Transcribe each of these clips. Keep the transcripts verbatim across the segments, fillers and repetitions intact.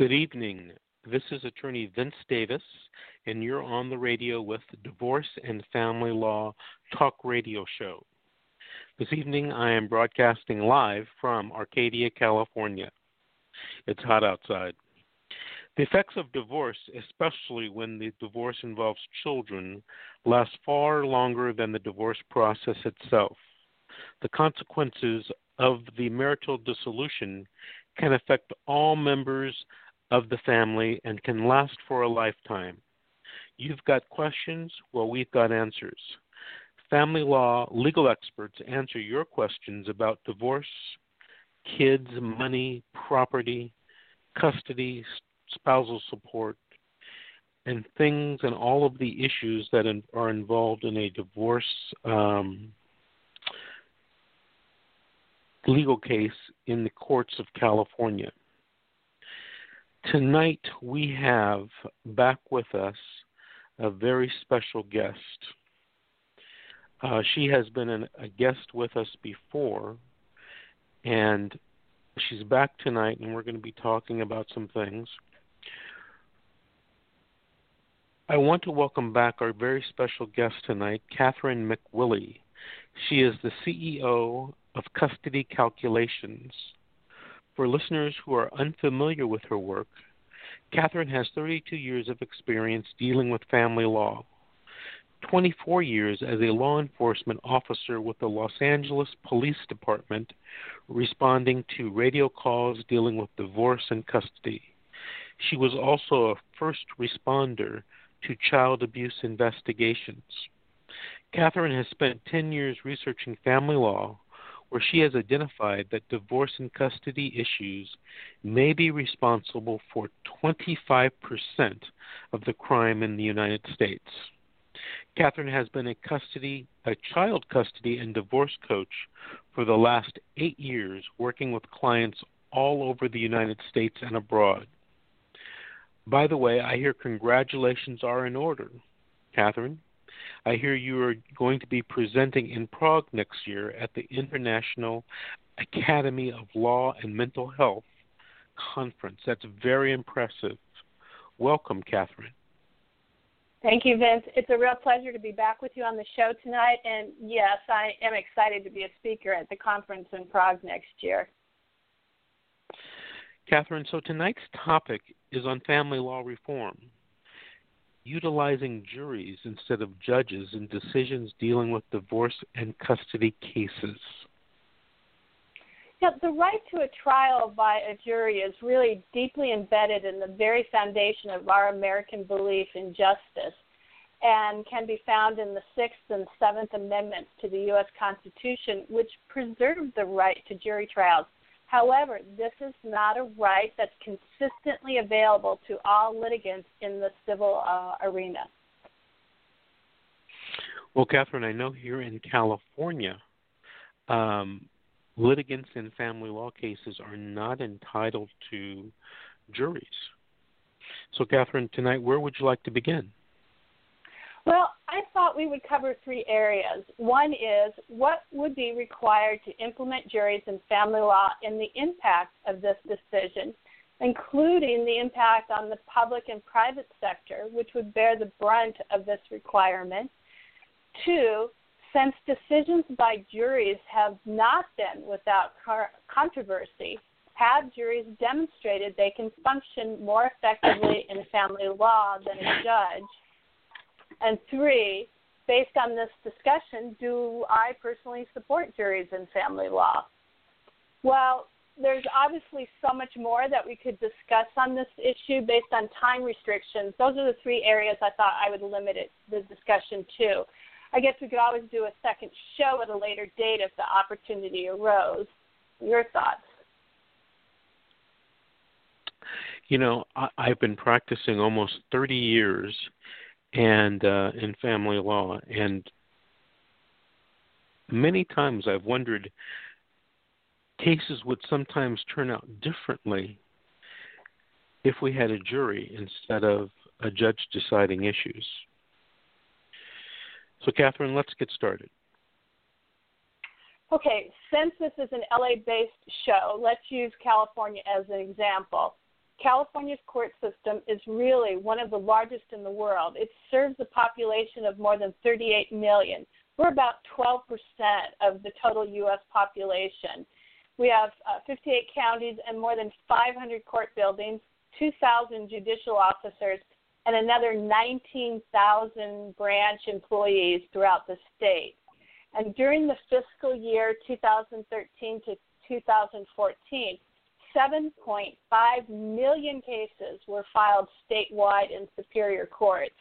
Good evening. This is attorney Vince Davis, and you're on the radio with the Divorce and Family Law Talk Radio Show. This evening, I am broadcasting live from Arcadia, California. It's hot outside. The effects of divorce, especially when the divorce involves children, last far longer than the divorce process itself. The consequences of the marital dissolution can affect all members of the family and can last for a lifetime. You've got questions? Well, we've got answers. Family law legal experts answer your questions about divorce, kids, money, property, custody, spousal support, and things and all of the issues that are involved in a divorce um, legal case in the courts of California. Tonight we have back with us a very special guest. Uh, she has been an, a guest with us before, and she's back tonight, and we're going to be talking about some things. I want to welcome back our very special guest tonight, Katherine McWillie. She is the C E O of Custody Calculations. For listeners who are unfamiliar with her work, Katherine has thirty-two years of experience dealing with family law, twenty-four years as a law enforcement officer with the Los Angeles Police Department, responding to radio calls dealing with divorce and custody. She was also a first responder to child abuse investigations. Katherine has spent ten years researching family law, where she has identified that divorce and custody issues may be responsible for twenty-five percent of the crime in the United States. Katherine has been a custody, a child custody and divorce coach for the last eight years, working with clients all over the United States and abroad. By the way, I hear congratulations are in order, Katherine. I hear you are going to be presenting in Prague next year at the International Academy of Law and Mental Health Conference. That's very impressive. Welcome, Katherine. Thank you, Vince. It's a real pleasure to be back with you on the show tonight. And, yes, I am excited to be a speaker at the conference in Prague next year. Katherine, so tonight's topic is on family law reform, utilizing juries instead of judges in decisions dealing with divorce and custody cases. Yeah, the right to a trial by a jury is really deeply embedded in the very foundation of our American belief in justice and can be found in the Sixth and Seventh Amendments to the U S Constitution, which preserve the right to jury trials. However, this is not a right that's consistently available to all litigants in the civil uh, arena. Well, Katherine, I know here in California, um, litigants in family law cases are not entitled to juries. So, Katherine, tonight, where would you like to begin? Well, I thought we would cover three areas. One is what would be required to implement juries in family law and the impact of this decision, including the impact on the public and private sector, which would bear the brunt of this requirement. Two, since decisions by juries have not been without controversy, have juries demonstrated they can function more effectively in family law than a judge? And three, based on this discussion, do I personally support juries in family law? Well, there's obviously so much more that we could discuss on this issue based on time restrictions. Those are the three areas I thought I would limit it, the discussion to. I guess we could always do a second show at a later date if the opportunity arose. Your thoughts? You know, I, I've been practicing almost thirty years and uh, in family law, and many times I've wondered, cases would sometimes turn out differently if we had a jury instead of a judge deciding issues. So, Katherine, let's get started. Okay, since this is an L A-based show, let's use California as an example. California's court system is really one of the largest in the world. It serves a population of more than thirty-eight million. We're about twelve percent of the total U S population. We have uh, fifty-eight counties and more than five hundred court buildings, two thousand judicial officers, and another nineteen thousand branch employees throughout the state. And during the fiscal year two thousand thirteen to two thousand fourteen, seven point five million cases were filed statewide in superior courts.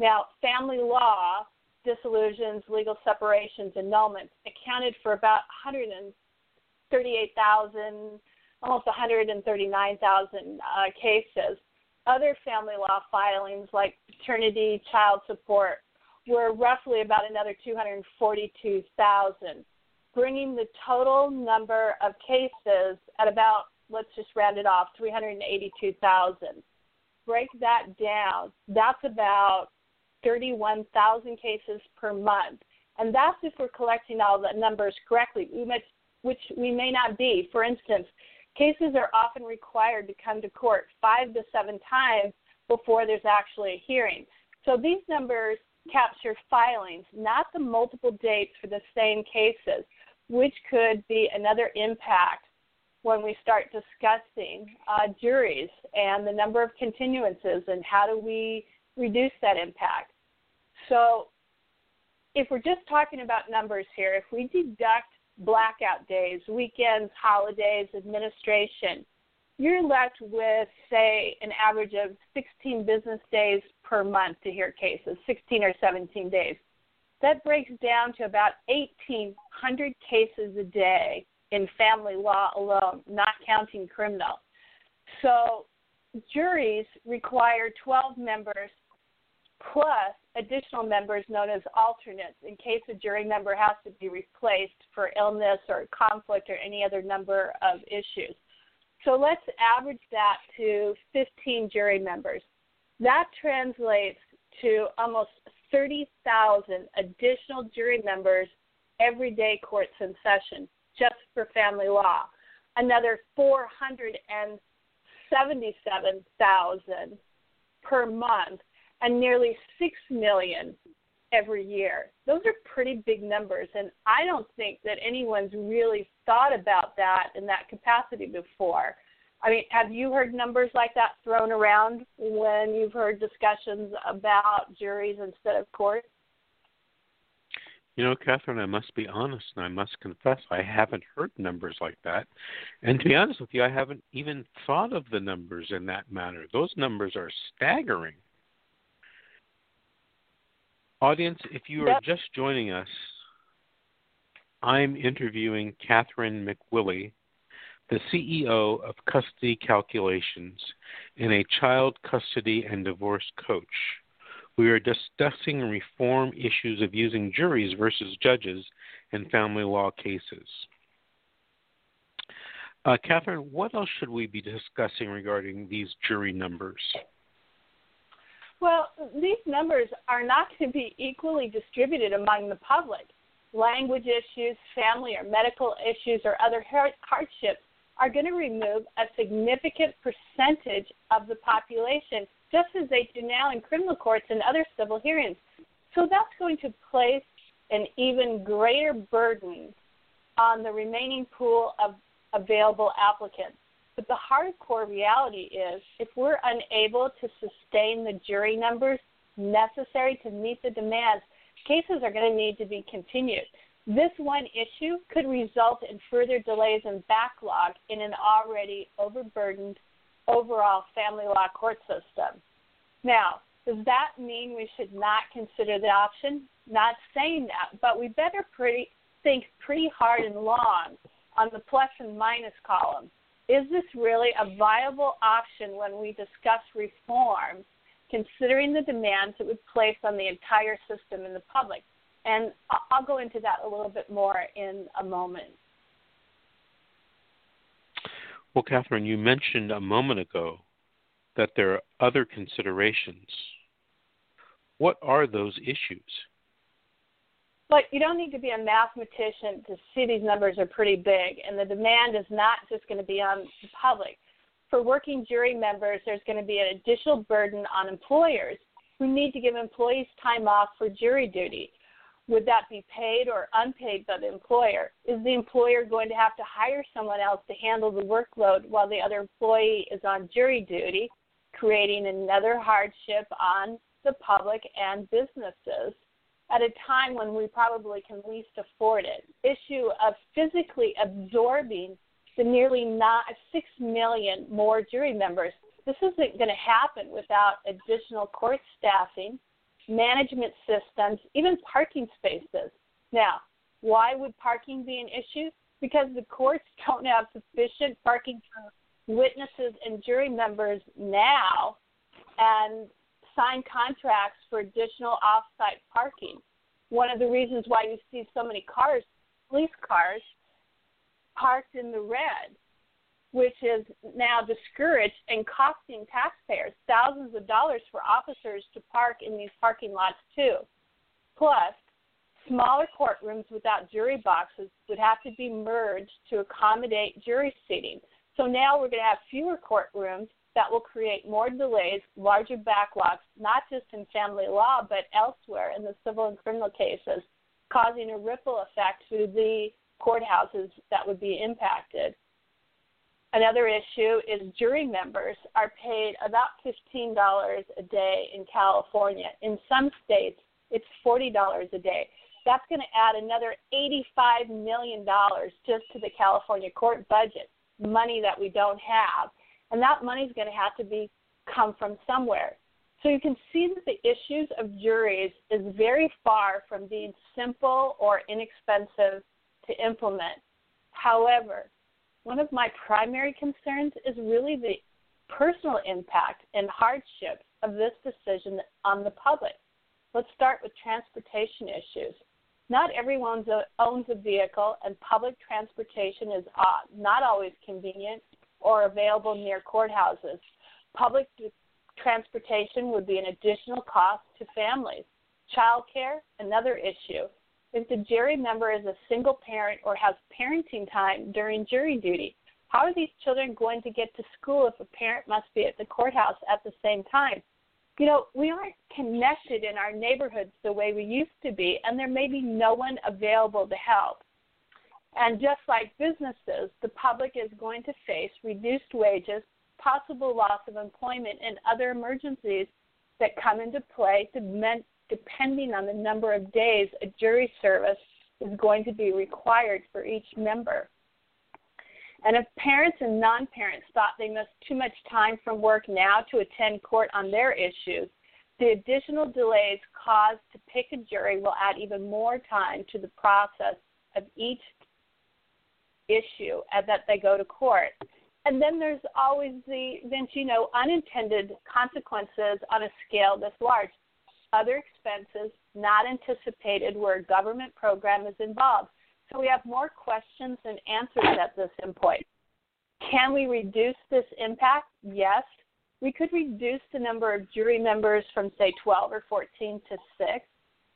Now, family law, dissolutions, legal separations, annulments accounted for about one hundred thirty-eight thousand, almost one hundred thirty-nine thousand uh, cases. Other family law filings like paternity, child support, were roughly about another two hundred forty-two thousand, bringing the total number of cases at about, let's just round it off, three hundred eighty-two thousand. Break that down. That's about thirty-one thousand cases per month. And that's if we're collecting all the numbers correctly, we must, which we may not be. For instance, cases are often required to come to court five to seven times before there's actually a hearing. So these numbers capture filings, not the multiple dates for the same cases, which could be another impact when we start discussing uh, juries and the number of continuances and how do we reduce that impact. So if we're just talking about numbers here, if we deduct blackout days, weekends, holidays, administration, you're left with, say, an average of sixteen business days per month to hear cases, sixteen or seventeen days. That breaks down to about eighteen hundred cases a day in family law alone, not counting criminal. So juries require twelve members plus additional members known as alternates in case a jury member has to be replaced for illness or conflict or any other number of issues. So let's average that to fifteen jury members. That translates to almost thirty thousand additional jury members every day courts in session just for family law. Another four hundred seventy-seven thousand per month and nearly six million every year. Those are pretty big numbers, and I don't think that anyone's really thought about that in that capacity before. I mean, have you heard numbers like that thrown around when you've heard discussions about juries instead of courts? You know, Katherine, I must be honest, and I must confess I haven't heard numbers like that. And to be honest with you, I haven't even thought of the numbers in that manner. Those numbers are staggering. Audience, if you are yep. just joining us, I'm interviewing Katherine McWillie, the C E O of Custody Calculations and a child custody and divorce coach. We are discussing reform issues of using juries versus judges in family law cases. Uh, Katherine, what else should we be discussing regarding these jury numbers? Well, these numbers are not to be equally distributed among the public. Language issues, family or medical issues, or other hardships are going to remove a significant percentage of the population, just as they do now in criminal courts and other civil hearings. So that's going to place an even greater burden on the remaining pool of available applicants. But the hardcore reality is if we're unable to sustain the jury numbers necessary to meet the demands, cases are going to need to be continued. This one issue could result in further delays and backlog in an already overburdened overall family law court system. Now, does that mean we should not consider the option? Not saying that, but we better pretty, think pretty hard and long on the plus and minus column. Is this really a viable option when we discuss reform, considering the demands it would place on the entire system and the public? And I'll go into that a little bit more in a moment. Well, Katherine, you mentioned a moment ago that there are other considerations. What are those issues? But you don't need to be a mathematician to see these numbers are pretty big, and the demand is not just going to be on the public. for working jury members, there's going to be an additional burden on employers who need to give employees time off for jury duty. Would that be paid or unpaid by the employer? Is the employer going to have to hire someone else to handle the workload while the other employee is on jury duty, creating another hardship on the public and businesses at a time when we probably can least afford it? Issue of physically absorbing the nearly six million more jury members. This isn't going to happen without additional court staffing, management systems, even parking spaces. Now, why would parking be an issue? Because the courts don't have sufficient parking for witnesses and jury members now and sign contracts for additional off-site parking. One of the reasons why you see so many cars, police cars, parked in the red, which is now discouraged and costing taxpayers thousands of dollars for officers to park in these parking lots too. Plus, smaller courtrooms without jury boxes would have to be merged to accommodate jury seating. So now we're going to have fewer courtrooms that will create more delays, larger backlogs, not just in family law but elsewhere in the civil and criminal cases, causing a ripple effect through the courthouses that would be impacted. Another issue is jury members are paid about fifteen dollars a day in California. In some states, it's forty dollars a day. That's going to add another eighty-five million dollars just to the California court budget, money that we don't have. And that money is going to have to be come from somewhere. So you can see that the issues of juries is very far from being simple or inexpensive to implement. However, one of my primary concerns is really the personal impact and hardships of this decision on the public. Let's start with transportation issues. Not everyone owns a vehicle, and public transportation is not always convenient or available near courthouses. Public transportation would be an additional cost to families. Child care, another issue. If the jury member is a single parent or has parenting time during jury duty, how are these children going to get to school if a parent must be at the courthouse at the same time? You know, we aren't connected in our neighborhoods the way we used to be, and there may be no one available to help. And just like businesses, the public is going to face reduced wages, possible loss of employment, and other emergencies that come into play to men- depending on the number of days a jury service is going to be required for each member. And if parents and non-parents thought they missed too much time from work now to attend court on their issues, the additional delays caused to pick a jury will add even more time to the process of each issue that they go to court. And then there's always the, Vince, you know, unintended consequences on a scale this large. Other expenses not anticipated where a government program is involved. So we have more questions than answers at this point. Can we reduce this impact? Yes. We could reduce the number of jury members from, say, twelve or fourteen to six.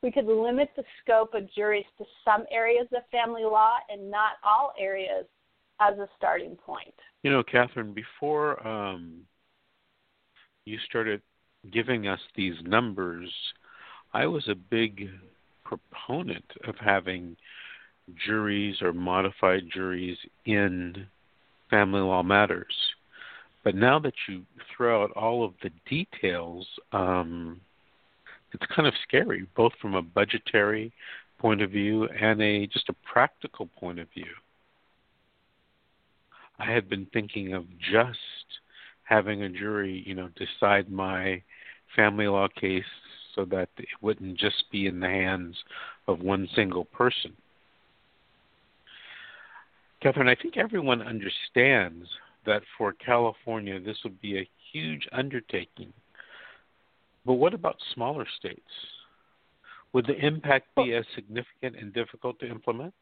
We could limit the scope of juries to some areas of family law and not all areas as a starting point. You know, Katherine, before um, you started giving us these numbers, I was a big proponent of having juries or modified juries in family law matters. But now that you throw out all of the details, um, it's kind of scary, both from a budgetary point of view and a just a practical point of view. I had been thinking of just having a jury, you know, decide my family law case so that it wouldn't just be in the hands of one single person. Katherine, I think everyone understands that for California, this would be a huge undertaking. But what about smaller states? Would the impact be as significant and difficult to implement?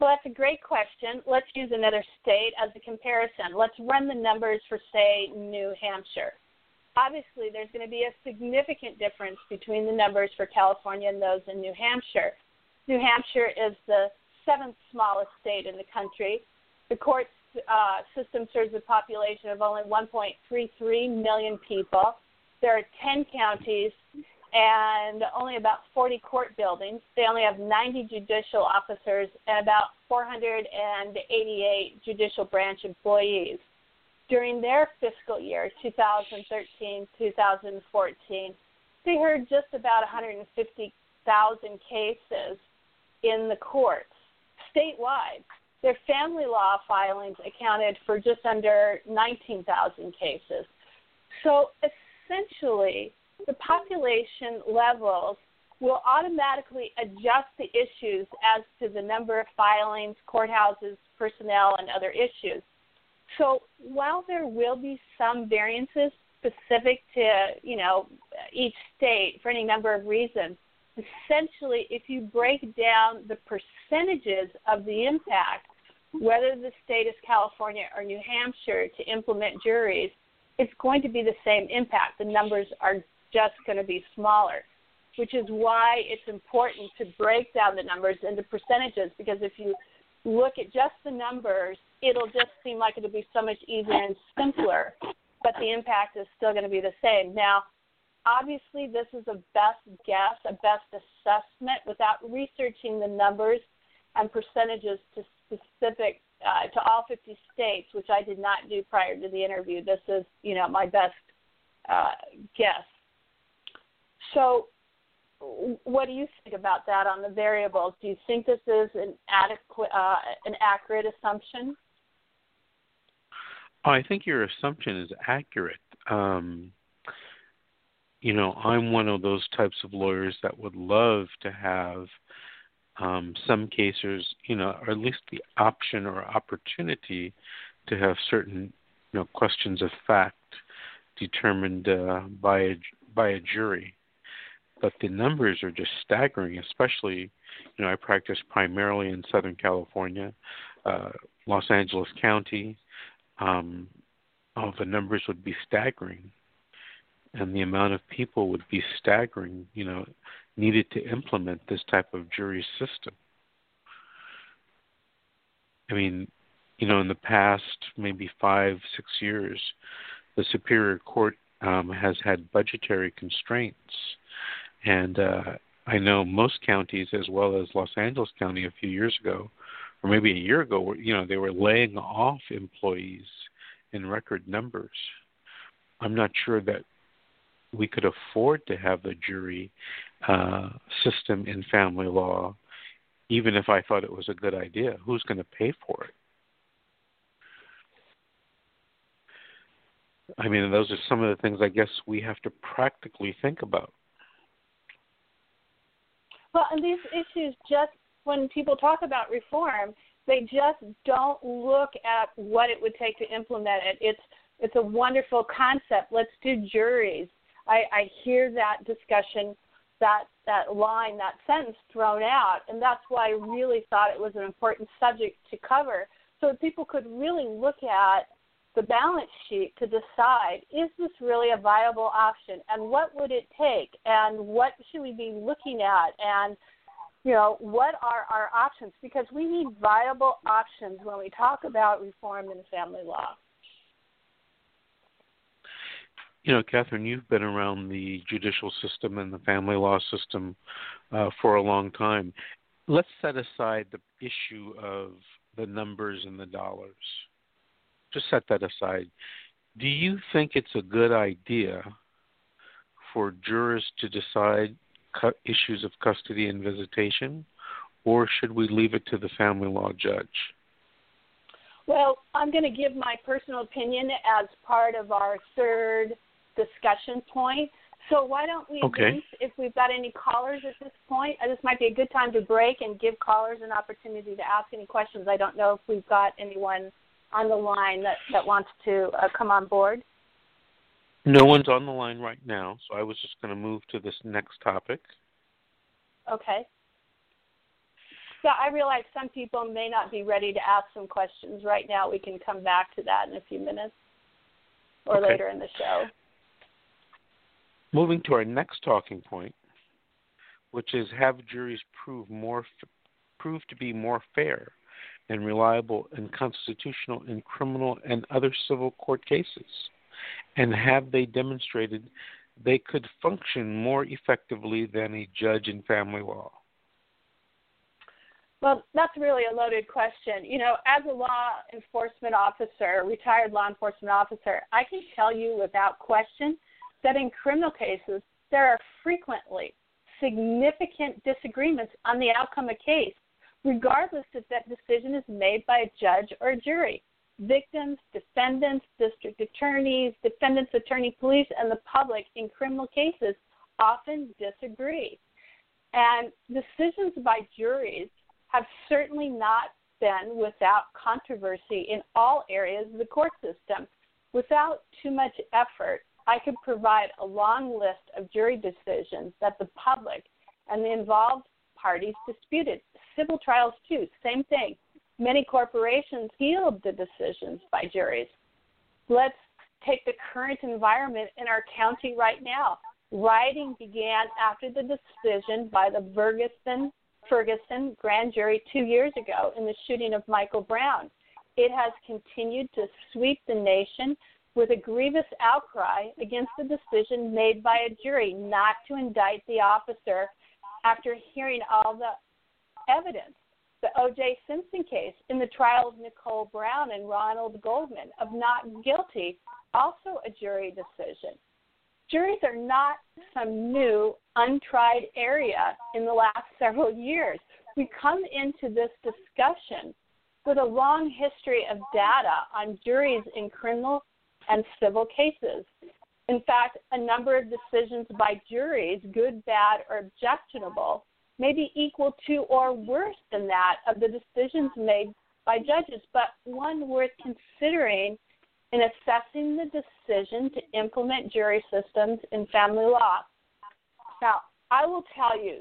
Well, that's a great question. Let's use another state as a comparison. Let's run the numbers for, say, New Hampshire. Obviously, there's going to be a significant difference between the numbers for California and those in New Hampshire. New Hampshire is the seventh smallest state in the country. The court's uh, system serves a population of only one point three three million people. There are ten counties and only about forty court buildings. They only have ninety judicial officers and about four hundred eighty-eight judicial branch employees. During their fiscal year, two thousand thirteen to two thousand fourteen, they heard just about one hundred fifty thousand cases in the courts statewide. Their family law filings accounted for just under nineteen thousand cases. So essentially, the population levels will automatically adjust the issues as to the number of filings, courthouses, personnel, and other issues. So while there will be some variances specific to, you know, each state for any number of reasons, essentially if you break down the percentages of the impact, whether the state is California or New Hampshire to implement juries, it's going to be the same impact. The numbers are just going to be smaller, which is why it's important to break down the numbers into percentages, because if you look at just the numbers, it'll just seem like it'll be so much easier and simpler, but the impact is still going to be the same. Now, obviously, this is a best guess, a best assessment, without researching the numbers and percentages to specific uh, to all fifty states, which I did not do prior to the interview. This is, you know, my best uh, guess. So what do you think about that on the variables? Do you think this is an adequate, uh, an accurate assumption? I think your assumption is accurate. Um, you know, I'm one of those types of lawyers that would love to have um, some cases, you know, or at least the option or opportunity to have certain, you know, questions of fact determined uh, by a, by a jury. But the numbers are just staggering, especially, you know, I practice primarily in Southern California, uh, Los Angeles County. Um, oh, the numbers would be staggering, and the amount of people would be staggering, you know, needed to implement this type of jury system. I mean, you know, in the past maybe five, six years, the Superior Court um, has had budgetary constraints. And uh, I know most counties, as well as Los Angeles County a few years ago, or maybe a year ago, you know, they were laying off employees in record numbers. I'm not sure that we could afford to have a jury uh, system in family law, even if I thought it was a good idea. Who's going to pay for it? I mean, those are some of the things I guess we have to practically think about. Well, and these issues, just when people talk about reform, they just don't look at what it would take to implement it. It's it's a wonderful concept. Let's do juries. I, I hear that discussion, that that line, that sentence thrown out, and that's why I really thought it was an important subject to cover, so that people could really look at the balance sheet to decide, is this really a viable option, and what would it take, and what should we be looking at, and, you know, what are our options? Because we need viable options when we talk about reform in family law. You know, Katherine, you've been around the judicial system and the family law system uh, for a long time. Let's set aside the issue of the numbers and the dollars. Just set that aside. Do you think it's a good idea for jurors to decide cu- issues of custody and visitation, or should we leave it to the family law judge? Well, I'm going to give my personal opinion as part of our third discussion point. So why don't we, okay. Vince, if we've got any callers at this point, this might be a good time to break and give callers an opportunity to ask any questions. I don't know if we've got anyone on the line that, that wants to uh, come on board? No one's on the line right now, so I was just going to move to this next topic. Okay. So I realize some people may not be ready to ask some questions right now. We can come back to that in a few minutes or okay. later in the show. Moving to our next talking point, which is have juries prove more, prove to be more fair and reliable in constitutional and criminal and other civil court cases? And have they demonstrated they could function more effectively than a judge in family law? Well, that's really a loaded question. You know, as a law enforcement officer, retired law enforcement officer, I can tell you without question that in criminal cases, there are frequently significant disagreements on the outcome of case, regardless if that decision is made by a judge or a jury. Victims, defendants, district attorneys, defendants, attorney, police, and the public in criminal cases often disagree. And decisions by juries have certainly not been without controversy in all areas of the court system. Without too much effort, I could provide a long list of jury decisions that the public and the involved parties disputed. Civil trials, too, same thing. Many corporations yield the decisions by juries. Let's take the current environment in our county right now. Rioting began after the decision by the Ferguson Ferguson grand jury two years ago in the shooting of Michael Brown. It has continued to sweep the nation with a grievous outcry against the decision made by a jury not to indict the officer after hearing all the evidence. The O J. Simpson case in the trial of Nicole Brown and Ronald Goldman of not guilty, also a jury decision. Juries are not some new, untried area in the last several years. We come into this discussion with a long history of data on juries in criminal and civil cases. In fact, a number of decisions by juries, good, bad, or objectionable, may be equal to or worse than that of the decisions made by judges, but one worth considering in assessing the decision to implement jury systems in family law. Now, I will tell you,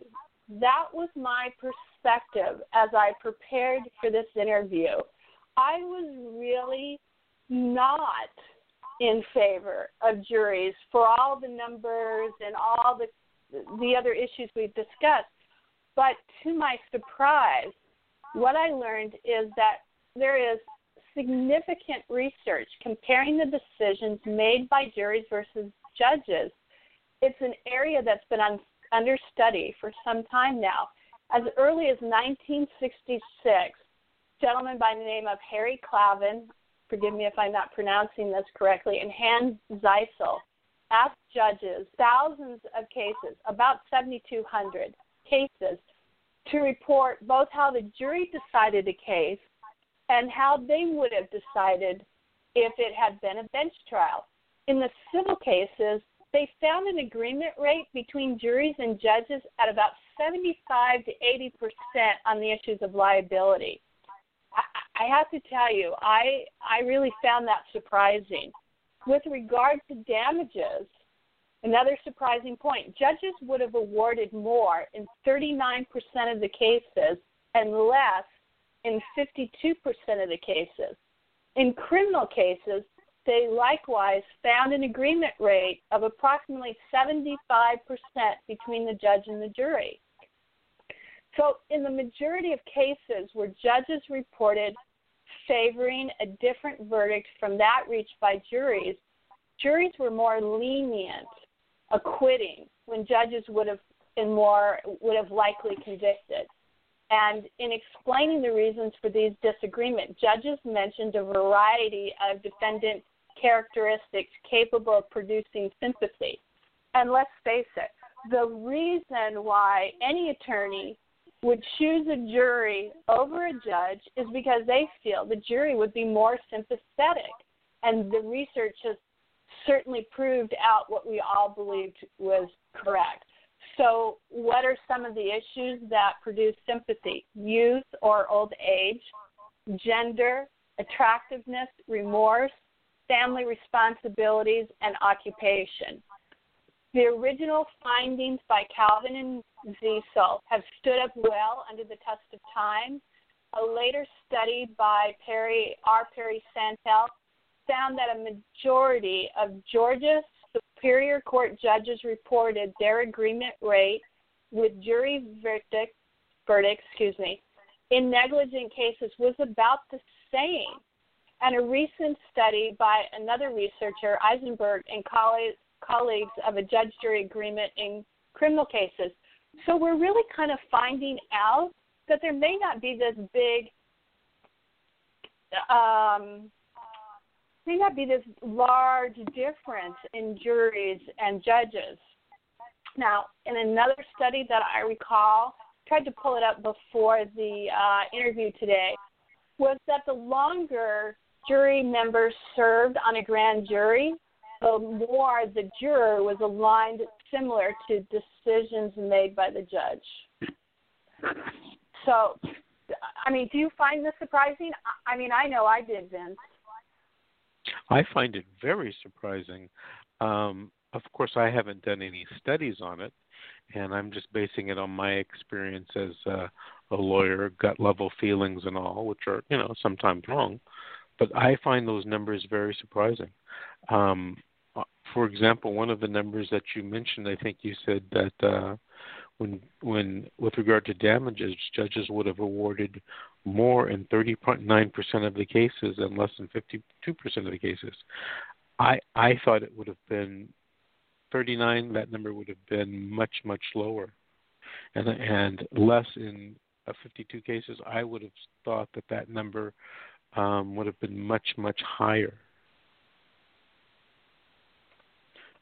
that was my perspective as I prepared for this interview. I was really not in favor of juries for all the numbers and all the the other issues we've discussed. But to my surprise, what I learned is that there is significant research comparing the decisions made by juries versus judges. It's an area that's been un- under study for some time now. As early as nineteen sixty-six, a gentleman by the name of Harry Clavin, forgive me if I'm not pronouncing this correctly, and Hans Zeisel asked judges thousands of cases, about seventy-two hundred cases, to report both how the jury decided a case and how they would have decided if it had been a bench trial. In the civil cases, they found an agreement rate between juries and judges at about seventy-five to eighty percent on the issues of liability. I, I have to tell you, I, I really found that surprising. With regard to damages, another surprising point, judges would have awarded more in thirty-nine percent of the cases and less in fifty-two percent of the cases. In criminal cases, they likewise found an agreement rate of approximately seventy-five percent between the judge and the jury. So in the majority of cases where judges reported favoring a different verdict from that reached by juries, juries were more lenient acquitting when judges would have been more would have likely convicted. And in explaining the reasons for these disagreements, judges mentioned a variety of defendant characteristics capable of producing sympathy. And let's face it, the reason why any attorney would choose a jury over a judge is because they feel the jury would be more sympathetic. And the research has certainly proved out what we all believed was correct. So what are some of the issues that produce sympathy? Youth or old age, gender, attractiveness, remorse, family responsibilities, and occupation. The original findings by Calvin and Zeisel have stood up well under the test of time. A later study by Perry R. Perry Santel found that a majority of Georgia Superior Court judges reported their agreement rate with jury verdict, verdict excuse me, in negligent cases was about the same. And a recent study by another researcher, Eisenberg, and colleagues, colleagues of a judge-jury agreement in criminal cases. So we're really kind of finding out that there may not be this big, um, may not be this large difference in juries and judges. Now, in another study that I recall, tried to pull it up before the uh, interview today, was that the longer jury members served on a grand jury, the more the juror was aligned similar to decisions made by the judge. So, I mean, do you find this surprising? I mean, I know I did, Vince. I find it very surprising. Um, of course, I haven't done any studies on it, and I'm just basing it on my experience as a, a lawyer, gut-level feelings and all, which are, you know, sometimes wrong. But I find those numbers very surprising. Um, for example, one of the numbers that you mentioned, I think you said that uh, when, when with regard to damages, judges would have awarded more in thirty point nine percent of the cases and less than fifty-two percent of the cases. I I thought it would have been thirty-nine. That number would have been much, much lower, and and less in uh, fifty-two cases. I would have thought that that number um, would have been much, much higher.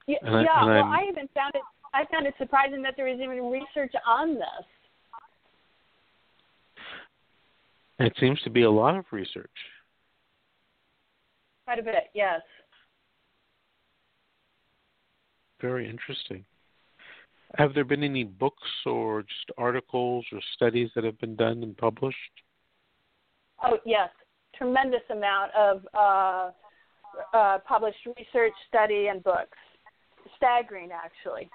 Yeah, I, yeah well, I even found it. I found it surprising that there was even research on this. It seems to be a lot of research. Quite a bit, yes. Very interesting. Have there been any books or just articles or studies that have been done and published? Oh, yes. Tremendous amount of uh, uh, published research, study, and books. Staggering, actually.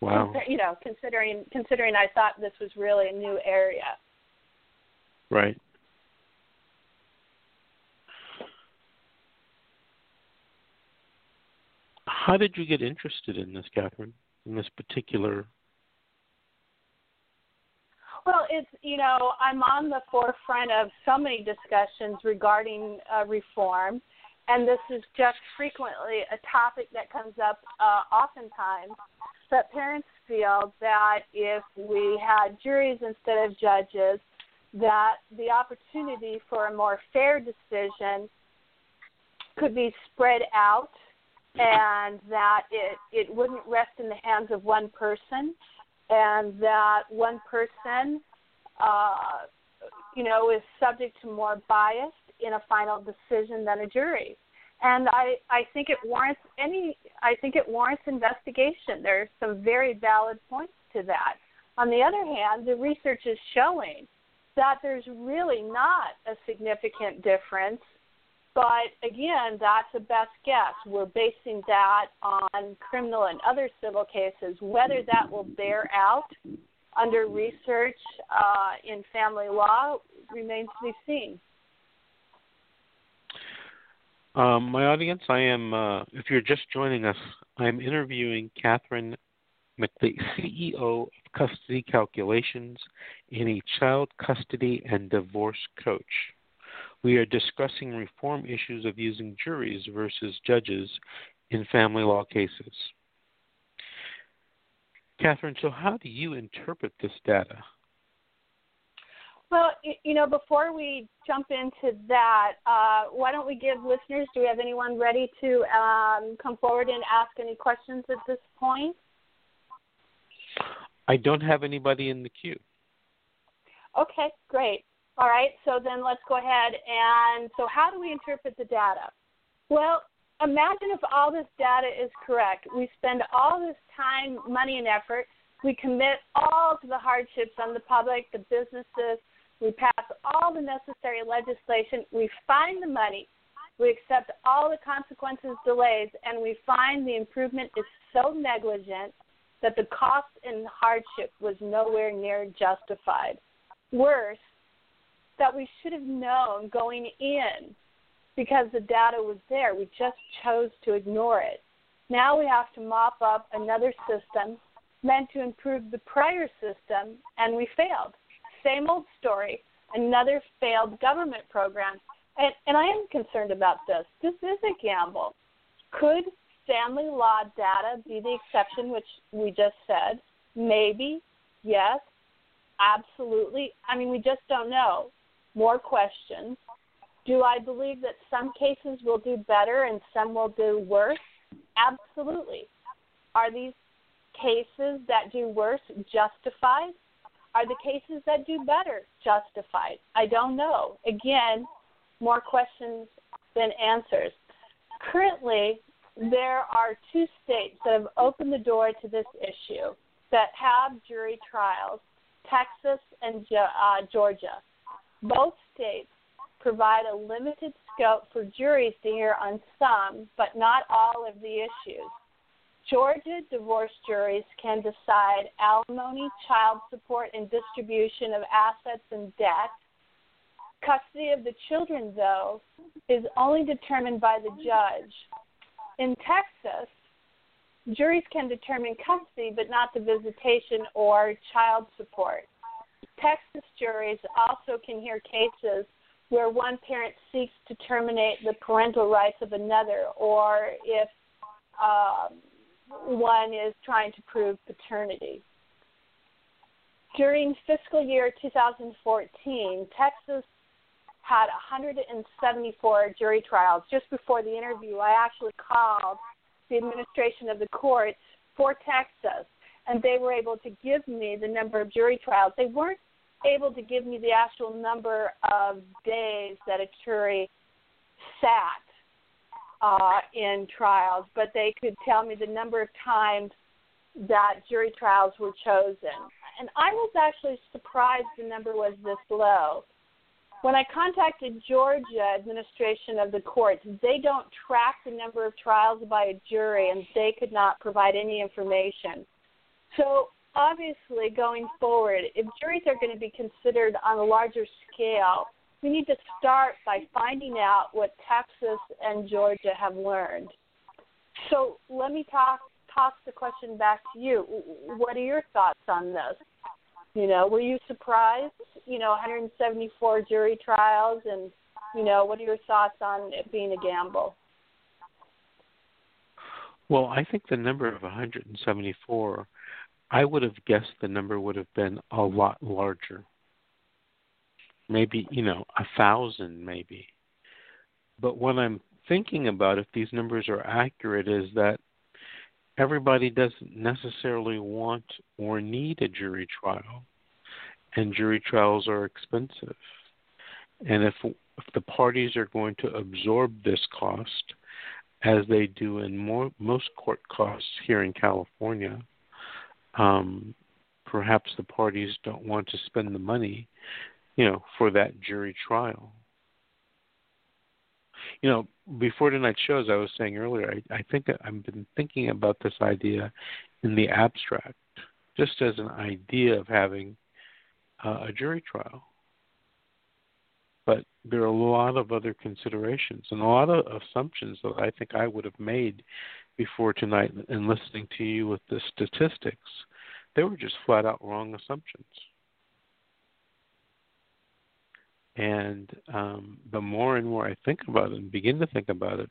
Wow. You know, considering considering I thought this was really a new area. Right. How did you get interested in this, Katherine, in this particular? Well, it's, you know, I'm on the forefront of so many discussions regarding uh, reform, and this is just frequently a topic that comes up uh, oftentimes, that parents feel that if we had juries instead of judges, that the opportunity for a more fair decision could be spread out and that it, it wouldn't rest in the hands of one person and that one person, uh, you know, is subject to more bias in a final decision than a jury. And I, I think it warrants any, I think it warrants investigation. There's some very valid points to that. On the other hand, the research is showing that there's really not a significant difference, but again, that's a best guess. We're basing that on criminal and other civil cases. Whether that will bear out under research uh, in family law remains to be seen. Um, my audience, I am, uh, if you're just joining us, I'm interviewing Katherine McWillie, C E O of Custody Calculations and a child custody and divorce coach. We are discussing reform issues of using juries versus judges in family law cases. Katherine, so how do you interpret this data? Well, you know, before we jump into that, uh, why don't we give listeners, do we have anyone ready to um, come forward and ask any questions at this point? I don't have anybody in the queue. Okay, great. All right, so then let's go ahead. And so how do we interpret the data? Well, imagine if all this data is correct. We spend all this time, money, and effort. We commit all to the hardships on the public, the businesses. We pass all the necessary legislation. We find the money. We accept all the consequences, delays, and we find the improvement is so negligent that the cost and hardship was nowhere near justified. Worse, that we should have known going in because the data was there. We just chose to ignore it. Now we have to mop up another system meant to improve the prior system, and we failed. same old story, another failed government program. And, and I am concerned about this. This is a gamble. Could family law data be the exception, which we just said? Maybe, yes, absolutely. I mean, we just don't know. More questions. Do I believe that some cases will do better and some will do worse? Absolutely. Are these cases that do worse justified? Are the cases that do better justified? I don't know. Again, more questions than answers. Currently, there are two states that have opened the door to this issue that have jury trials, Texas and uh, Georgia. Both states provide a limited scope for juries to hear on some, but not all of the issues. Georgia divorce juries can decide alimony, child support, and distribution of assets and debt. Custody of the children, though, is only determined by the judge. In Texas, juries can determine custody, but not the visitation or child support. Texas juries also can hear cases where one parent seeks to terminate the parental rights of another, or if uh, one is trying to prove paternity. During fiscal year two thousand fourteen, Texas had one hundred seventy-four jury trials. Just before the interview, I actually called the administration of the courts for Texas, and they were able to give me the number of jury trials. They weren't able to give me the actual number of days that a jury sat uh, in trials, but they could tell me the number of times that jury trials were chosen. And I was actually surprised the number was this low. When I contacted Georgia administration of the courts, they don't track the number of trials by a jury, and they could not provide any information. So obviously, going forward, if juries are going to be considered on a larger scale, we need to start by finding out what Texas and Georgia have learned. So let me talk, toss the question back to you. What are your thoughts on this? You know, were you surprised, you know, one hundred seventy-four jury trials, and, you know, what are your thoughts on it being a gamble? Well, I think the number of one hundred seventy-four, I would have guessed the number would have been a lot larger. Maybe, you know, a thousand maybe. But what I'm thinking about, if these numbers are accurate, is that everybody doesn't necessarily want or need a jury trial, and jury trials are expensive. And if, if the parties are going to absorb this cost, as they do in more, most court costs here in California, um, perhaps the parties don't want to spend the money, you know, for that jury trial. You know, before tonight's show, as I was saying earlier, I, I think I've been thinking about this idea in the abstract, just as an idea of having uh, a jury trial. But there are a lot of other considerations and a lot of assumptions that I think I would have made before tonight, and listening to you with the statistics, they were just flat out wrong assumptions. And um, the more and more I think about it and begin to think about it,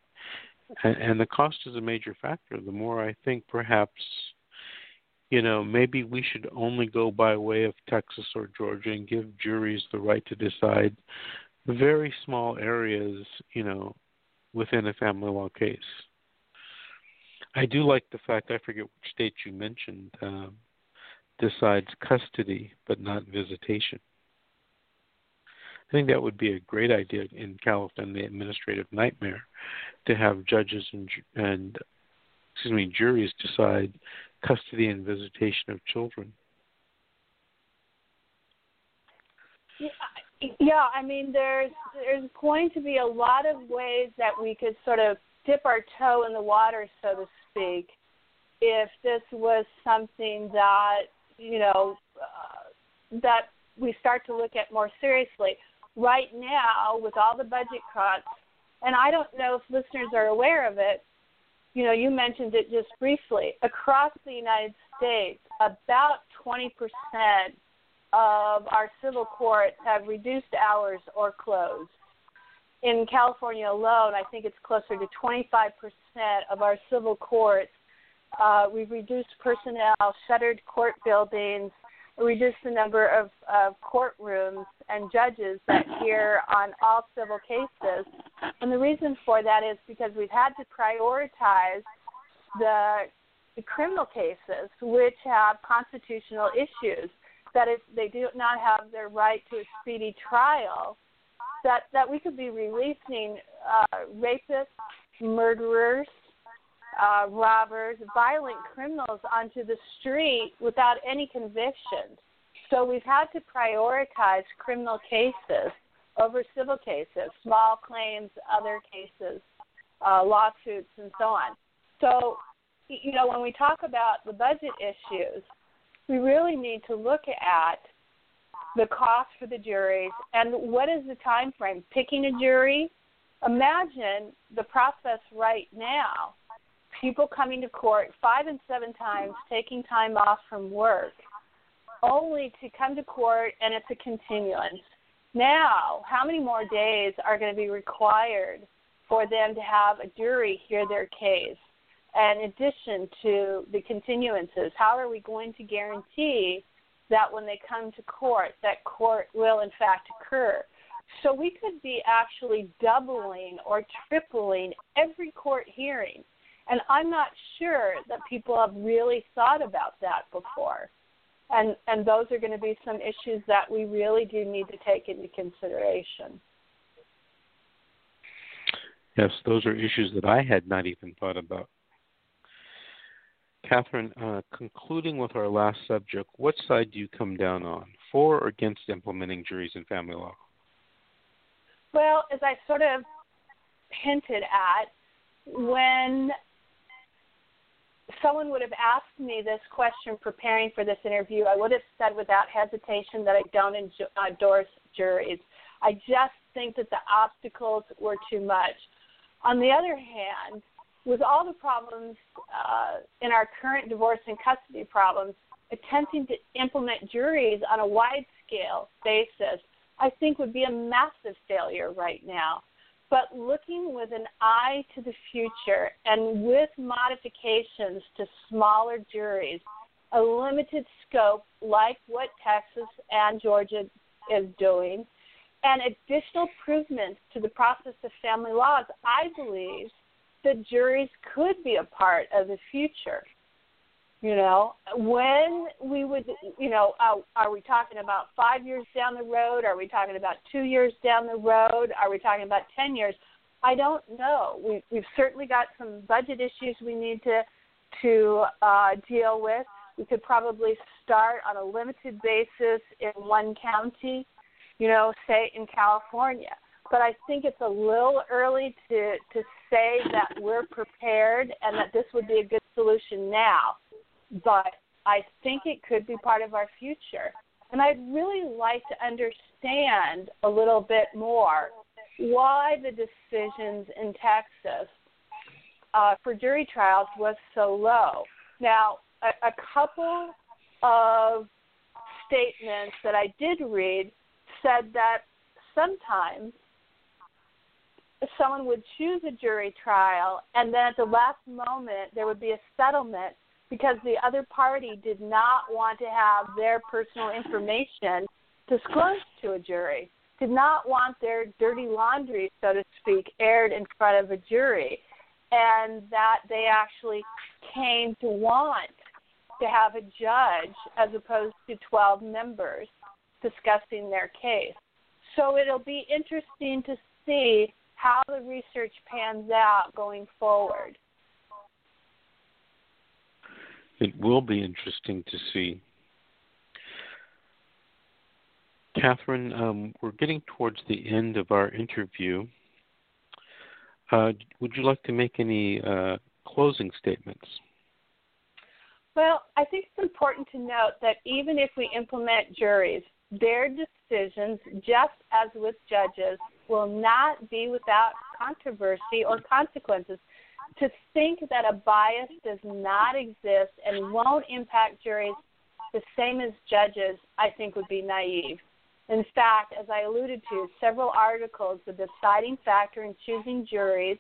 and, and the cost is a major factor, the more I think perhaps, you know, maybe we should only go by way of Texas or Georgia and give juries the right to decide very small areas, you know, within a family law case. I do like the fact, I forget which state you mentioned, um, decides custody but not visitation. I think that would be a great idea in California, the administrative nightmare, to have judges and, and excuse me, juries decide custody and visitation of children. Yeah, yeah, I mean, there's there's going to be a lot of ways that we could sort of dip our toe in the water, so to speak, if this was something that, you know, uh, that we start to look at more seriously. Right now, with all the budget cuts, and I don't know if listeners are aware of it, you know, you mentioned it just briefly, across the United States, about twenty percent of our civil courts have reduced hours or closed. In California alone, I think it's closer to twenty-five percent of our civil courts. Uh, we've reduced personnel, shuttered court buildings, reduced the number of, of courtrooms and judges that hear on all civil cases. And the reason for that is because we've had to prioritize the, the criminal cases, which have constitutional issues, that if they do not have their right to a speedy trial, that, that we could be releasing uh, rapists, murderers, Uh, robbers, violent criminals onto the street without any convictions. So we've had to prioritize criminal cases over civil cases, small claims, other cases, uh, lawsuits, and so on. So, you know, when we talk about the budget issues, we really need to look at the cost for the juries and what is the time frame. Picking a jury, imagine the process right now. People coming to court five and seven times, taking time off from work, only to come to court, and it's a continuance. Now, how many more days are going to be required for them to have a jury hear their case? And in addition to the continuances, how are we going to guarantee that when they come to court, that court will in fact occur? So we could be actually doubling or tripling every court hearing. And I'm not sure that people have really thought about that before. And and those are going to be some issues that we really do need to take into consideration. Yes, those are issues that I had not even thought about. Katherine, uh, concluding with our last subject, what side do you come down on, for or against implementing juries in family law? Well, as I sort of hinted at, when someone would have asked me this question preparing for this interview, I would have said without hesitation that I don't endorse juries. I just think that the obstacles were too much. On the other hand, with all the problems uh, in our current divorce and custody problems, attempting to implement juries on a wide-scale basis, I think would be a massive failure right now. But looking with an eye to the future and with modifications to smaller juries, a limited scope like what Texas and Georgia is doing, and additional improvements to the process of family laws, I believe that juries could be a part of the future. You know, when we would, you know, uh, are we talking about five years down the road? Are we talking about two years down the road? Are we talking about ten years? I don't know. We, we've certainly got some budget issues we need to to uh, deal with. We could probably start on a limited basis in one county, you know, say in California. But I think it's a little early to, to say that we're prepared and that this would be a good solution now. But I think it could be part of our future. And I'd really like to understand a little bit more why the decisions in Texas uh, for jury trials was so low. Now, a, a couple of statements that I did read said that sometimes someone would choose a jury trial and then at the last moment there would be a settlement because the other party did not want to have their personal information disclosed to a jury, did not want their dirty laundry, so to speak, aired in front of a jury, and that they actually came to want to have a judge as opposed to twelve members discussing their case. So it'll be interesting to see how the research pans out going forward. It will be interesting to see. Katherine, um, we're getting towards the end of our interview. Uh, would you like to make any uh, closing statements? Well, I think it's important to note that even if we implement juries, their decisions, just as with judges, will not be without controversy or consequences. To think that a bias does not exist and won't impact juries the same as judges, I think would be naive. In fact, as I alluded to, several articles, the deciding factor in choosing juries,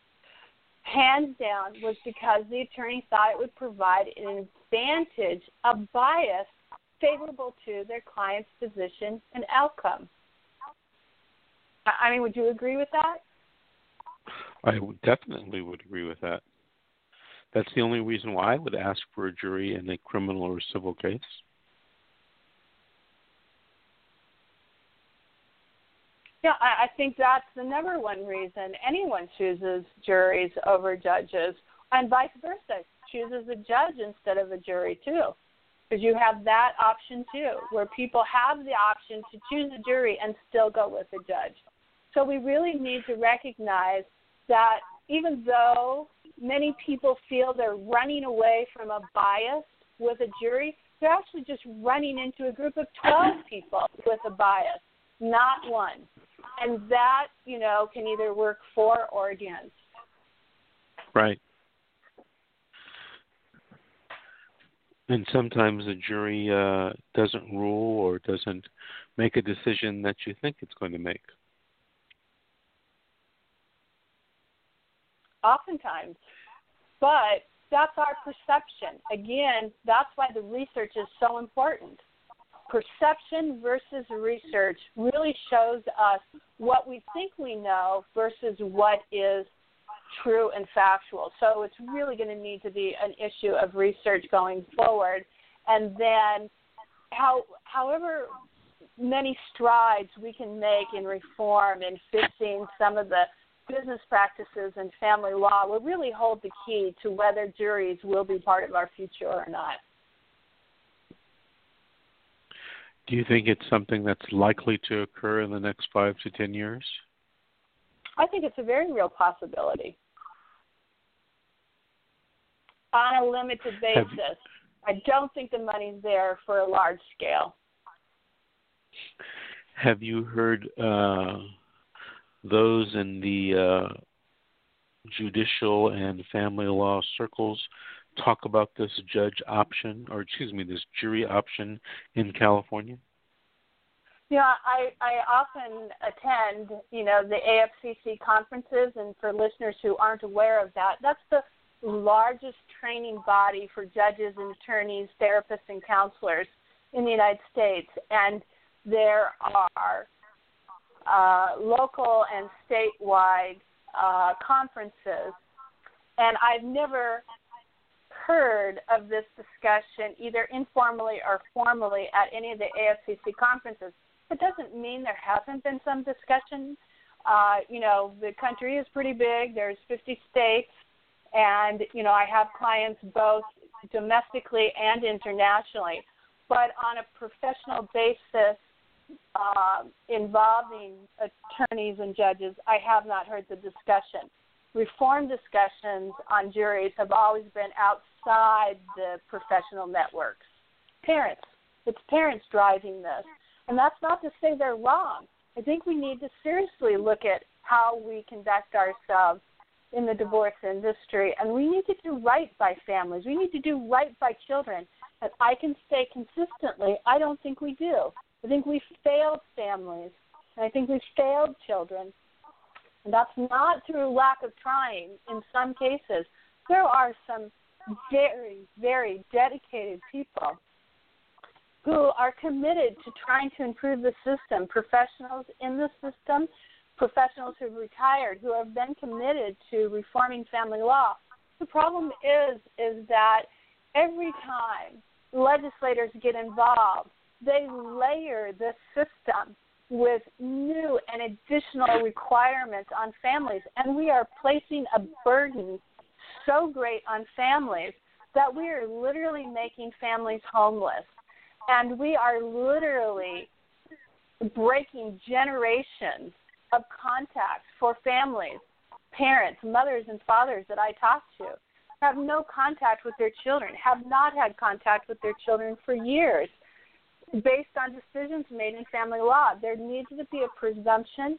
hands down, was because the attorney thought it would provide an advantage, a bias, favorable to their client's position and outcome. I mean, would you agree with that? I would definitely would agree with that. That's the only reason why I would ask for a jury in a criminal or civil case. Yeah, I think that's the number one reason anyone chooses juries over judges, and vice versa, chooses a judge instead of a jury too, because you have that option too, where people have the option to choose a jury and still go with a judge. So we really need to recognize that even though many people feel they're running away from a bias with a jury, they're actually just running into a group of twelve people with a bias, not one. And that, you know, can either work for or against. Right. And sometimes a jury uh, doesn't rule or doesn't make a decision that you think it's going to make. Oftentimes. But that's our perception. Again, that's why the research is so important. Perception versus research really shows us what we think we know versus what is true and factual. So it's really going to need to be an issue of research going forward. And then how, however many strides we can make in reform and fixing some of the business practices and family law will really hold the key to whether juries will be part of our future or not. Do you think it's something that's likely to occur in the next five to ten years? I think it's a very real possibility. On a limited basis. Have, I don't think the money's there for a large scale. Have you heard uh, those in the uh, judicial and family law circles talk about this judge option, or excuse me, this jury option in California? Yeah, I, I often attend, you know, the A F C C conferences, and for listeners who aren't aware of that, that's the largest training body for judges and attorneys, therapists, and counselors in the United States, and there are uh, local and statewide uh, conferences, and I've never heard of this discussion either informally or formally at any of the A F C C conferences. It doesn't mean there hasn't been some discussion. Uh, you know, the country is pretty big. There's fifty states, and, you know, I have clients both domestically and internationally. But on a professional basis uh, involving attorneys and judges, I have not heard the discussion. Reform discussions on juries have always been outside the professional networks. Parents. It's parents driving this. And that's not to say they're wrong. I think we need to seriously look at how we conduct ourselves in the divorce industry. And we need to do right by families. We need to do right by children. And I can say consistently, I don't think we do. I think we failed families. And I think we failed children. And that's not through lack of trying in some cases. There are some very, very dedicated people who are committed to trying to improve the system, professionals in the system, professionals who have retired, who have been committed to reforming family law. The problem is, is that every time legislators get involved, they layer the system with new and additional requirements on families. And we are placing a burden so great on families that we are literally making families homeless. And we are literally breaking generations of contacts for families, parents, mothers and fathers that I talk to, have no contact with their children, have not had contact with their children for years. Based on decisions made in family law, there needs to be a presumption,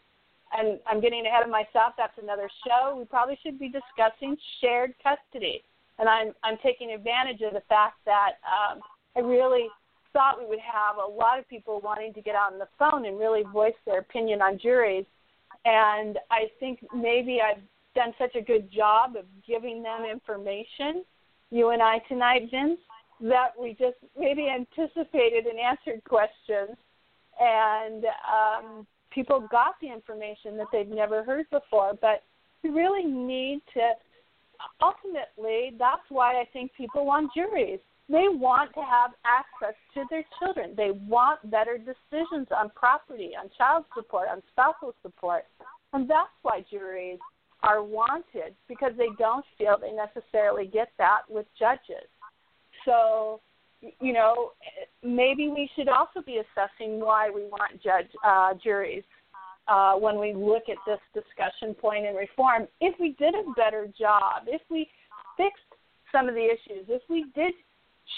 and I'm getting ahead of myself. That's another show. We probably should be discussing shared custody, and I'm I'm taking advantage of the fact that um, I really thought we would have a lot of people wanting to get on the phone and really voice their opinion on juries. And I think maybe I've done such a good job of giving them information, you and I tonight, Vince, that we just maybe anticipated and answered questions, and um, people got the information that they'd never heard before. But we really need to, ultimately, that's why I think people want juries. They want to have access to their children. They want better decisions on property, on child support, on spousal support. And that's why juries are wanted, because they don't feel they necessarily get that with judges. So, you know, maybe we should also be assessing why we want judge uh, juries uh, when we look at this discussion point in reform. If we did a better job, if we fixed some of the issues, if we did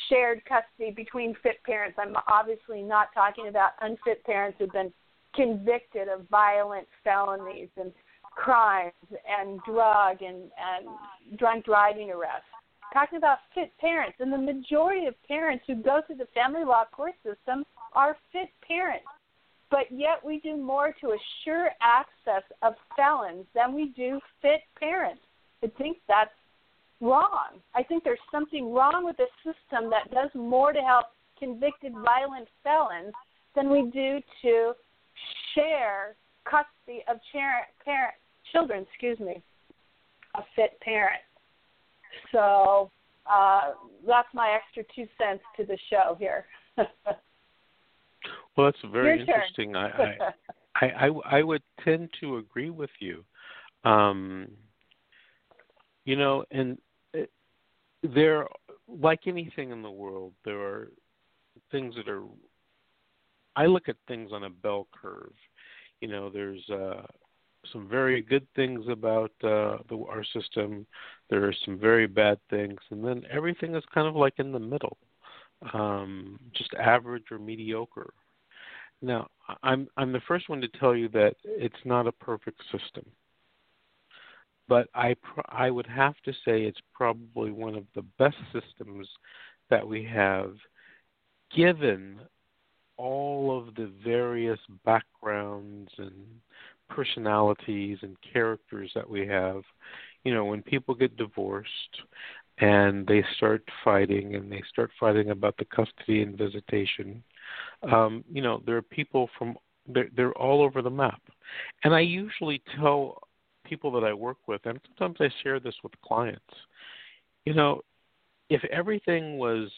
shared custody between fit parents. I'm obviously not talking about unfit parents who've been convicted of violent felonies and crimes and drug and, and drunk driving arrests. I'm talking about fit parents, and the majority of parents who go through the family law court system are fit parents, but yet we do more to assure access of felons than we do fit parents. I think that's wrong. I think there's something wrong with a system that does more to help convicted violent felons than we do to share custody of char- parent, children, excuse me, of fit parents. So uh, that's my extra two cents to the show here. Well, that's very interesting. I, I, I, I would tend to agree with you. Um, you know, and there, like anything in the world, there are things that are, I look at things on a bell curve. You know, there's uh, some very good things about uh, the, our system. There are some very bad things. And then everything is kind of like in the middle, um, just average or mediocre. Now, I'm I'm the first one to tell you that it's not a perfect system. But I, pr- I would have to say it's probably one of the best systems that we have, given all of the various backgrounds and personalities and characters that we have. You know, when people get divorced and they start fighting and they start fighting about the custody and visitation, um, you know, there are people from, they're, they're all over the map. And I usually tell people that I work with, and sometimes I share this with clients, you know, if everything was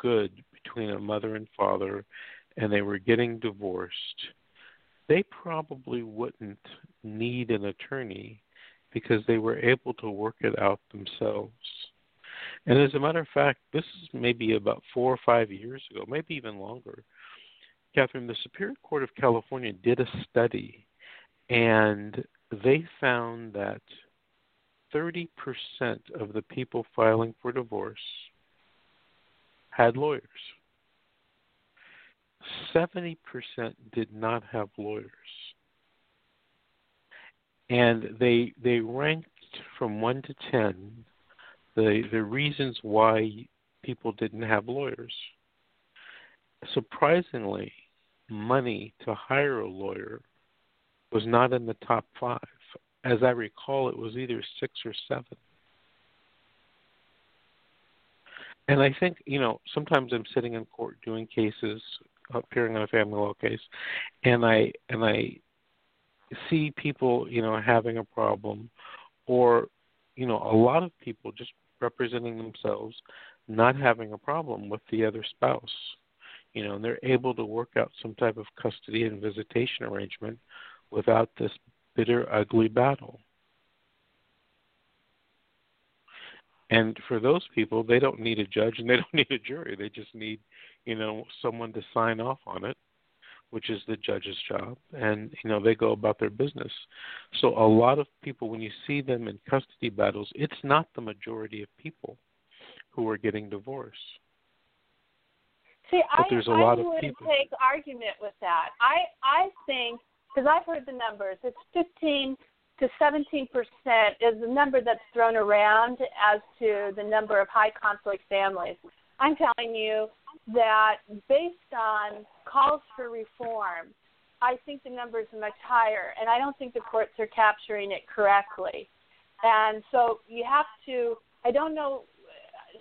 good between a mother and father and they were getting divorced, they probably wouldn't need an attorney because they were able to work it out themselves. And as a matter of fact, this is maybe about four or five years ago, maybe even longer, Katherine, the Superior Court of California did a study, and they found that thirty percent of the people filing for divorce had lawyers. seventy percent did not have lawyers. And they they ranked from one to ten the, the reasons why people didn't have lawyers. Surprisingly, money to hire a lawyer was not in the top five. As I recall, it was either six or seven. And I think, you know, sometimes I'm sitting in court doing cases, appearing on a family law case, and I and I see people, you know, having a problem, or, you know, a lot of people just representing themselves, not having a problem with the other spouse. You know, and they're able to work out some type of custody and visitation arrangement without this bitter, ugly battle. And for those people, they don't need a judge and they don't need a jury. They just need, you know, someone to sign off on it, which is the judge's job. And, you know, they go about their business. So a lot of people, when you see them in custody battles, it's not the majority of people who are getting divorced. See, I, I would take argument with that. I, I think, because I've heard the numbers, it's fifteen to seventeen percent is the number that's thrown around as to the number of high conflict families. I'm telling you, that based on calls for reform, I think the numbers are much higher, and I don't think the courts are capturing it correctly. And so you have to, I don't know,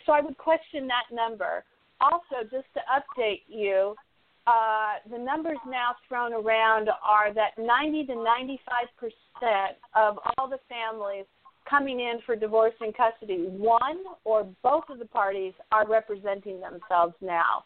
so I would question that number. Also, just to update you, uh, the numbers now thrown around are that ninety to ninety-five percent of all the families coming in for divorce and custody, one or both of the parties are representing themselves now.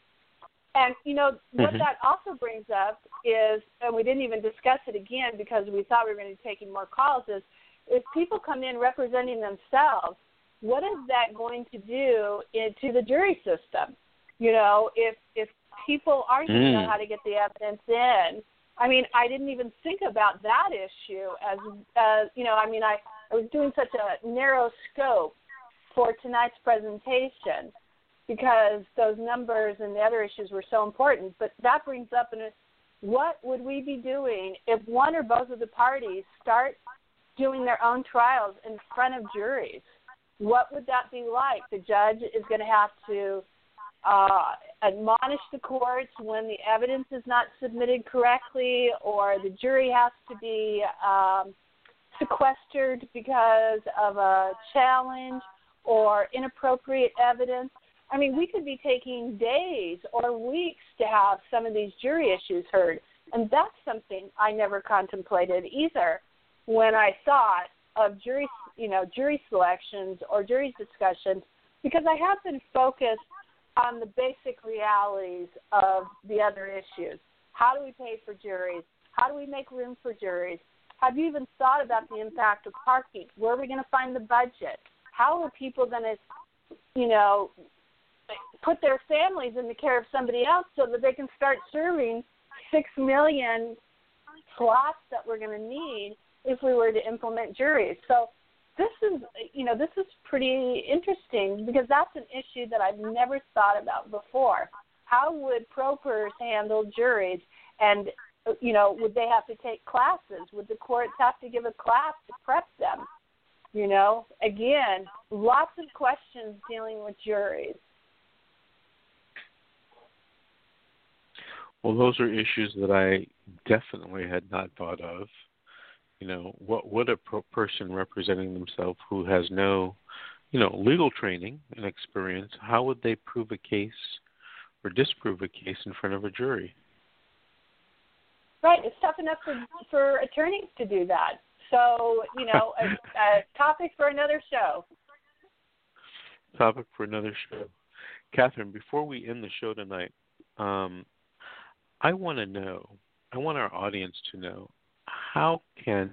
And, you know, what that also brings up is, and we didn't even discuss it again because we thought we were going to be taking more calls, is if people come in representing themselves, what is that going to do in, to the jury system? You know, if if people aren't going to know how to get the evidence in. I mean, I didn't even think about that issue as, as you know, I mean, I, I was doing such a narrow scope for tonight's presentation because those numbers and the other issues were so important. But that brings up, an, what would we be doing if one or both of the parties start doing their own trials in front of juries? What would that be like? The judge is going to have to uh, admonish the courts when the evidence is not submitted correctly, or the jury has to be um, sequestered because of a challenge or inappropriate evidence. I mean, we could be taking days or weeks to have some of these jury issues heard, and that's something I never contemplated either when I thought of jury, you know, jury selections or jury discussions, because I have been focused on the basic realities of the other issues. How do we pay for juries? How do we make room for juries? Have you even thought about the impact of parking? Where are we going to find the budget? How are people going to, you know, put their families in the care of somebody else so that they can start serving six million slots that we're going to need if we were to implement juries? So this is, you know, this is pretty interesting because that's an issue that I've never thought about before. How would propers handle juries? And, you know, would they have to take classes? Would the courts have to give a class to prep them? You know, again, lots of questions dealing with juries. Well, those are issues that I definitely had not thought of. You know, what would a pro- person representing themselves who has no, you know, legal training and experience, how would they prove a case or disprove a case in front of a jury? Right. It's tough enough for, for attorneys to do that. So, you know, a, a topic for another show. Topic for another show. Katherine, before we end the show tonight, um, I want to know, I want our audience to know, how can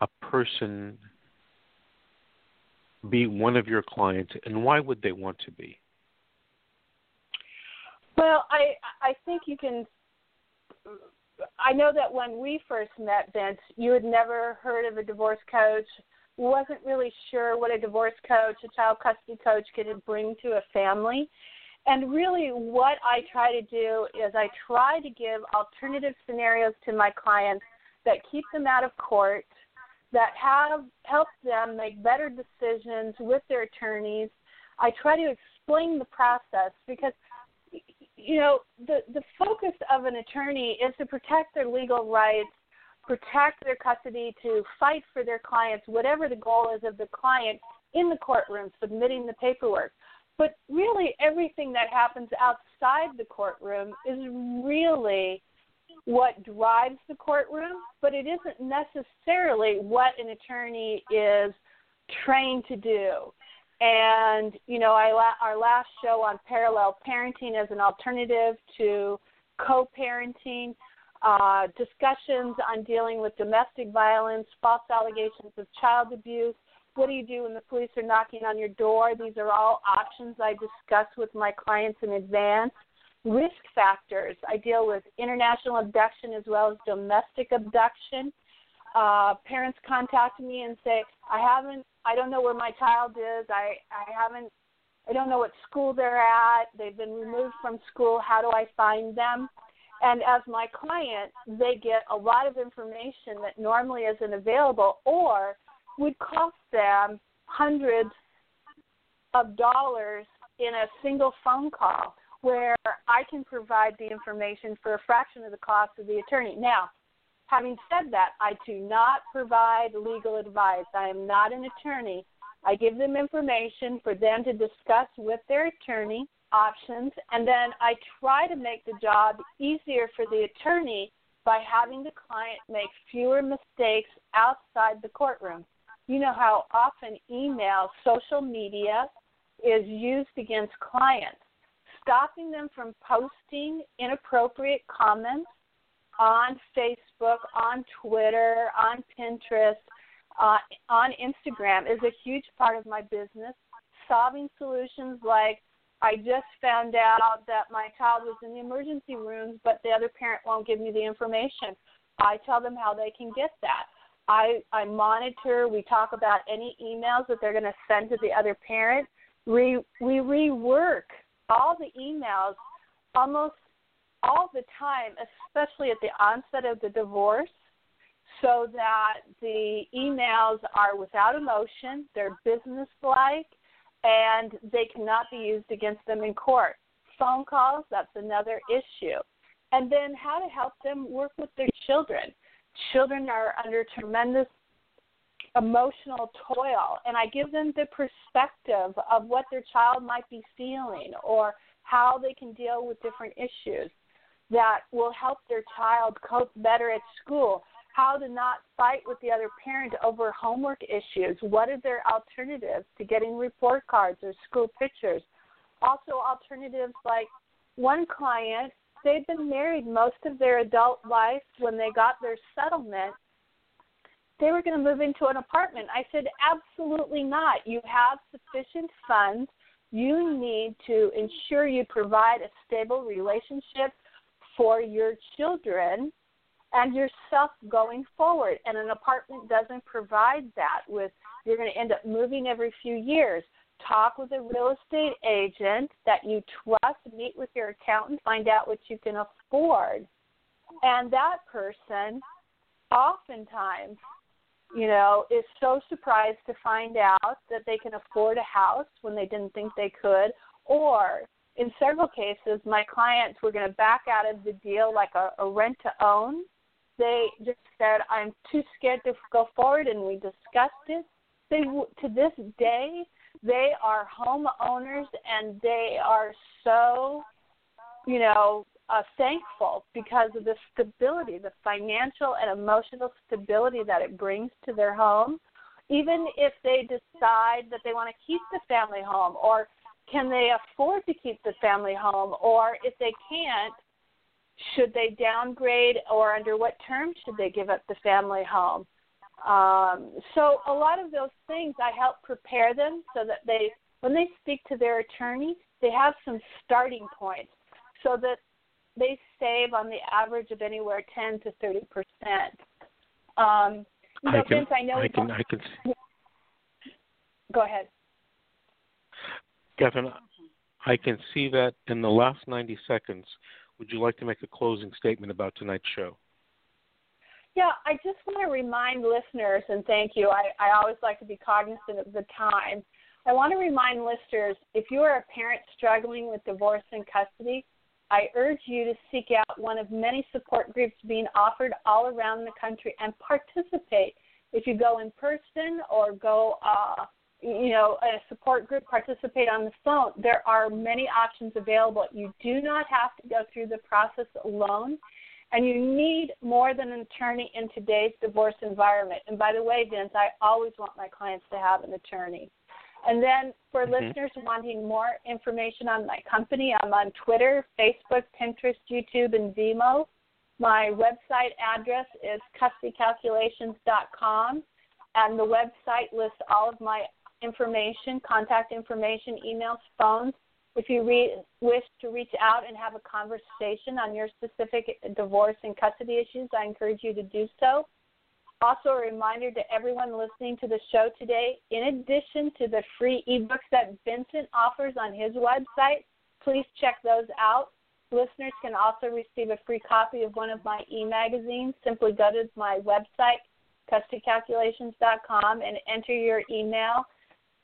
a person be one of your clients, and why would they want to be? Well, I I think you can – I know that when we first met, Vince, you had never heard of a divorce coach, wasn't really sure what a divorce coach, a child custody coach could bring to a family. And really what I try to do is I try to give alternative scenarios to my clients that keep them out of court, that have helped them make better decisions with their attorneys. I try to explain the process because, you know, the, the focus of an attorney is to protect their legal rights, protect their custody, to fight for their clients, whatever the goal is of the client in the courtroom, submitting the paperwork. But really everything that happens outside the courtroom is really what drives the courtroom, but it isn't necessarily what an attorney is trained to do. And, you know, I, our last show on parallel parenting as an alternative to co-parenting, uh, discussions on dealing with domestic violence, false allegations of child abuse, what do you do when the police are knocking on your door? These are all options I discuss with my clients in advance. Risk factors. I deal with international abduction as well as domestic abduction. Uh, parents contact me and say, I haven't, I don't know where my child is. I, I haven't, I don't know what school they're at. They've been removed from school. How do I find them? And as my client, they get a lot of information that normally isn't available or would cost them hundreds of dollars in a single phone call. where I can provide the information for a fraction of the cost of the attorney. Now, having said that, I do not provide legal advice. I am not an attorney. I give them information for them to discuss with their attorney options, and then I try to make the job easier for the attorney by having the client make fewer mistakes outside the courtroom. You know how often email, social media is used against clients, stopping them from posting inappropriate comments on Facebook, on Twitter, on Pinterest, uh, on Instagram is a huge part of my business. Solving solutions like, I just found out that my child was in the emergency rooms, but the other parent won't give me the information. I tell them how they can get that. I, I monitor. We talk about any emails that they're going to send to the other parent. We, we rework all the emails almost all the time, especially at the onset of the divorce, so that the emails are without emotion, they're businesslike, and they cannot be used against them in court. Phone calls, that's another issue. And then how to help them work with their children. Children are under tremendous emotional toil, and I give them the perspective of what their child might be feeling or how they can deal with different issues that will help their child cope better at school, how to not fight with the other parent over homework issues, what are their alternatives to getting report cards or school pictures. Also alternatives like one client, they've been married most of their adult life. When they got their settlement, they were going to move into an apartment. I said, absolutely not. You have sufficient funds. You need to ensure you provide a stable relationship for your children and yourself going forward. And an apartment doesn't provide that. With you're going to end up moving every few years. Talk with a real estate agent that you trust, meet with your accountant, find out what you can afford. And that person oftentimes, you know, is so surprised to find out that they can afford a house when they didn't think they could. Or in several cases, my clients were going to back out of the deal like a, a rent-to-own. They just said, I'm too scared to go forward, and we discussed it. They, to this day, they are homeowners, and they are so, you know, Uh, thankful because of the stability, the financial and emotional stability that it brings to their home. Even if they decide that they want to keep the family home, or can they afford to keep the family home, or if they can't, should they downgrade, or under what terms should they give up the family home? Um, so a lot of those things I help prepare them so that they, when they speak to their attorney, they have some starting points so that they save on the average of anywhere ten to thirty percent. Um, so I can, Vince, I know I can, I can see. Go ahead. Katherine, I can see that in the last ninety seconds. Would you like to make a closing statement about tonight's show? Yeah, I just want to remind listeners, and thank you. I, I always like to be cognizant of the time. I want to remind listeners, if you are a parent struggling with divorce and custody, I urge you to seek out one of many support groups being offered all around the country and participate. If you go in person or go, uh, you know, a support group, participate on the phone. There are many options available. You do not have to go through the process alone, and you need more than an attorney in today's divorce environment. And by the way, Vince, I always want my clients to have an attorney. And then for mm-hmm. listeners wanting more information on my company, I'm on Twitter, Facebook, Pinterest, YouTube, and Vimeo. My website address is custody calculations dot com, and the website lists all of my information, contact information, emails, phones. If you re- wish to reach out and have a conversation on your specific divorce and custody issues, I encourage you to do so. Also, a reminder to everyone listening to the show today, in addition to the free ebooks that Vincent offers on his website, please check those out. Listeners can also receive a free copy of one of my e-magazines. Simply go to my website, custody calculations dot com, and enter your email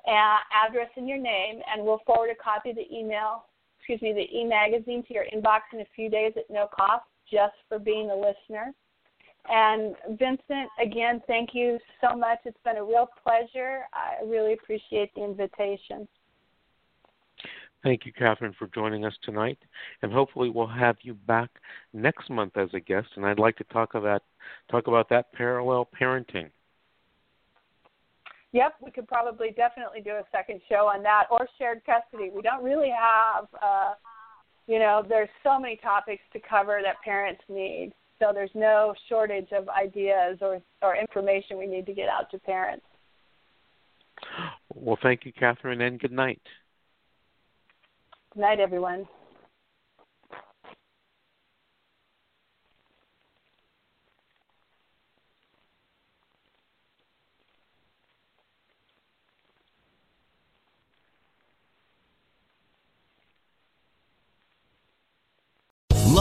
uh, address and your name, and we'll forward a copy of the email excuse me, the e-magazine to your inbox in a few days at no cost, just for being a listener. And Vincent, again, thank you so much. It's been a real pleasure. I really appreciate the invitation. Thank you, Katherine, for joining us tonight. And hopefully we'll have you back next month as a guest. And I'd like to talk about, talk about that parallel parenting. Yep, we could probably definitely do a second show on that, or shared custody. We don't really have, uh, you know, there's so many topics to cover that parents need. So there's no shortage of ideas or, or information we need to get out to parents. Well, thank you, Katherine, and good night. Good night, everyone.